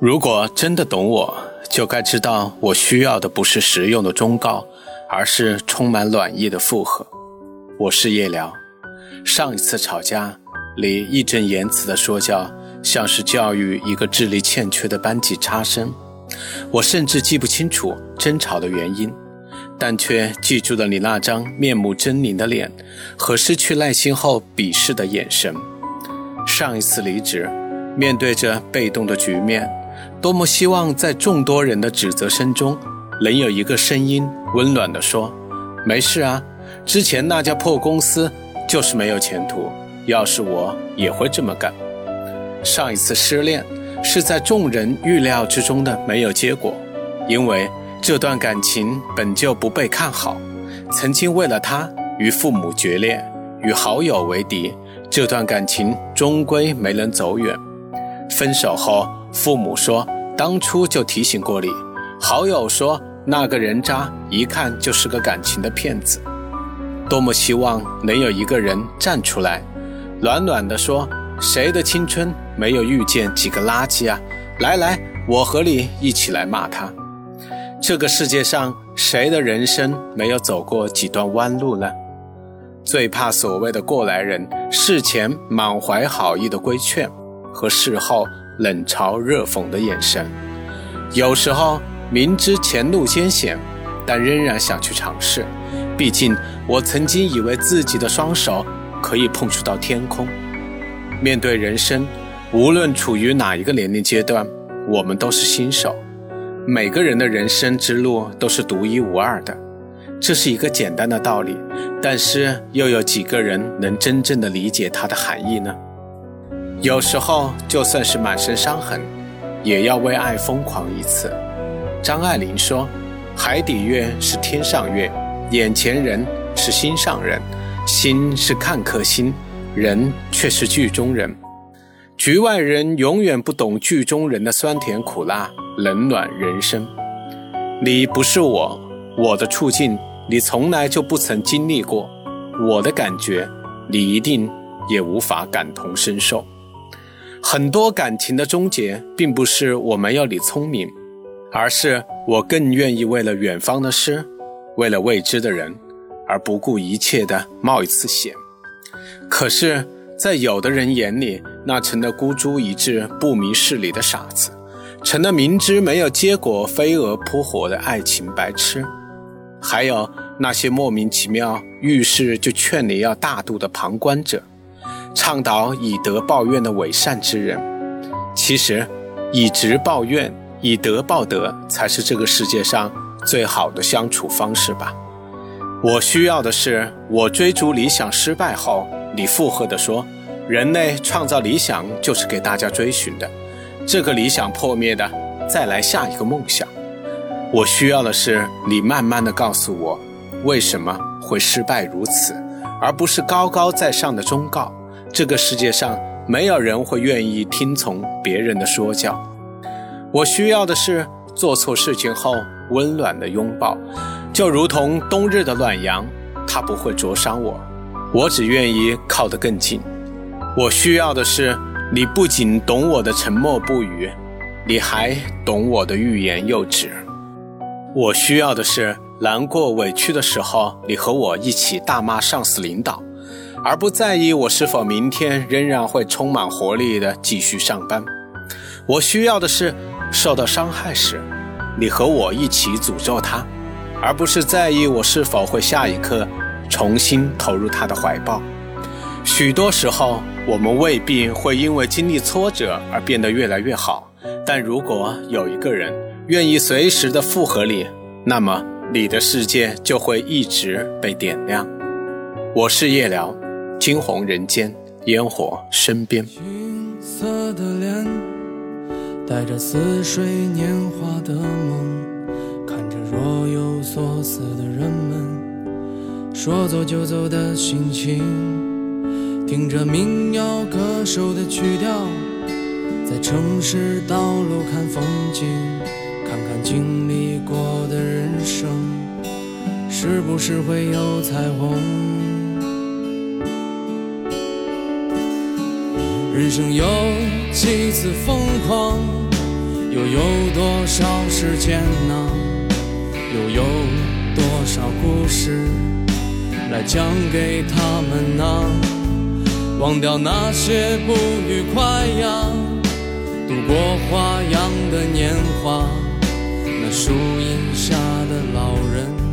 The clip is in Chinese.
如果真的懂我，就该知道我需要的不是实用的忠告，而是充满暖意的附和。我是叶辽。上一次吵架，李义正言辞的说教，像是教育一个智力欠缺的班级差生。我甚至记不清楚争吵的原因，但却记住了你那张面目狰狞的脸和失去耐心后鄙视的眼神。上一次离职，面对着被动的局面，多么希望在众多人的指责声中，能有一个声音温暖地说，没事啊，之前那家破公司就是没有前途，要是我也会这么干。上一次失恋，是在众人预料之中的没有结果，因为这段感情本就不被看好，曾经为了他与父母决裂，与好友为敌，这段感情终归没能走远。分手后，父母说当初就提醒过你，好友说那个人渣，一看就是个感情的骗子。多么希望能有一个人站出来，暖暖地说，谁的青春没有遇见几个垃圾啊，来来，我和你一起来骂他。这个世界上谁的人生没有走过几段弯路呢？最怕所谓的过来人，事前满怀好意的规劝，和事后冷嘲热讽的眼神。有时候明知前路艰险，但仍然想去尝试，毕竟我曾经以为自己的双手可以碰触到天空。面对人生，无论处于哪一个年龄阶段，我们都是新手，每个人的人生之路都是独一无二的，这是一个简单的道理，但是又有几个人能真正的理解它的含义呢？有时候就算是满身伤痕，也要为爱疯狂一次。张爱玲说，海底月是天上月，眼前人是心上人，心是看客心，人却是剧中人。局外人永远不懂剧中人的酸甜苦辣，冷暖人生。你不是我，我的处境你从来就不曾经历过，我的感觉你一定也无法感同身受。很多感情的终结，并不是我没有你聪明，而是我更愿意为了远方的事，为了未知的人，而不顾一切的冒一次险。可是在有的人眼里，那成了孤注一掷不明事理的傻子，成了明知没有结果飞蛾扑火的爱情白痴，还有那些莫名其妙遇事就劝你要大度的旁观者，倡导以德报怨的伪善之人。其实以直报怨，以德报德，才是这个世界上最好的相处方式吧。我需要的是，我追逐理想失败后，你附和地说，人类创造理想就是给大家追寻的，这个理想破灭的，再来下一个梦想。我需要的是，你慢慢地告诉我为什么会失败如此，而不是高高在上的忠告。这个世界上没有人会愿意听从别人的说教。我需要的是，做错事情后温暖的拥抱，就如同冬日的暖阳，它不会灼伤我，我只愿意靠得更近。我需要的是，你不仅懂我的沉默不语，你还懂我的欲言又止。我需要的是，难过委屈的时候，你和我一起大骂上司领导，而不在意我是否明天仍然会充满活力地继续上班。我需要的是，受到伤害时，你和我一起诅咒他，而不是在意我是否会下一刻重新投入他的怀抱。许多时候，我们未必会因为经历挫折而变得越来越好，但如果有一个人愿意随时的附和你，那么你的世界就会一直被点亮。我是夜聊，惊鸿人间，烟火身边。青色的脸，带着似水年华的梦，若有所思的人们，说走就走的心情，听着民谣歌手的曲调，在城市道路看风景，看看经历过的人生是不是会有彩虹。人生有几次疯狂，又有多少时间呢？又有多少故事来讲给他们呢？忘掉那些不愉快呀，度过花样的年华，那树荫下的老人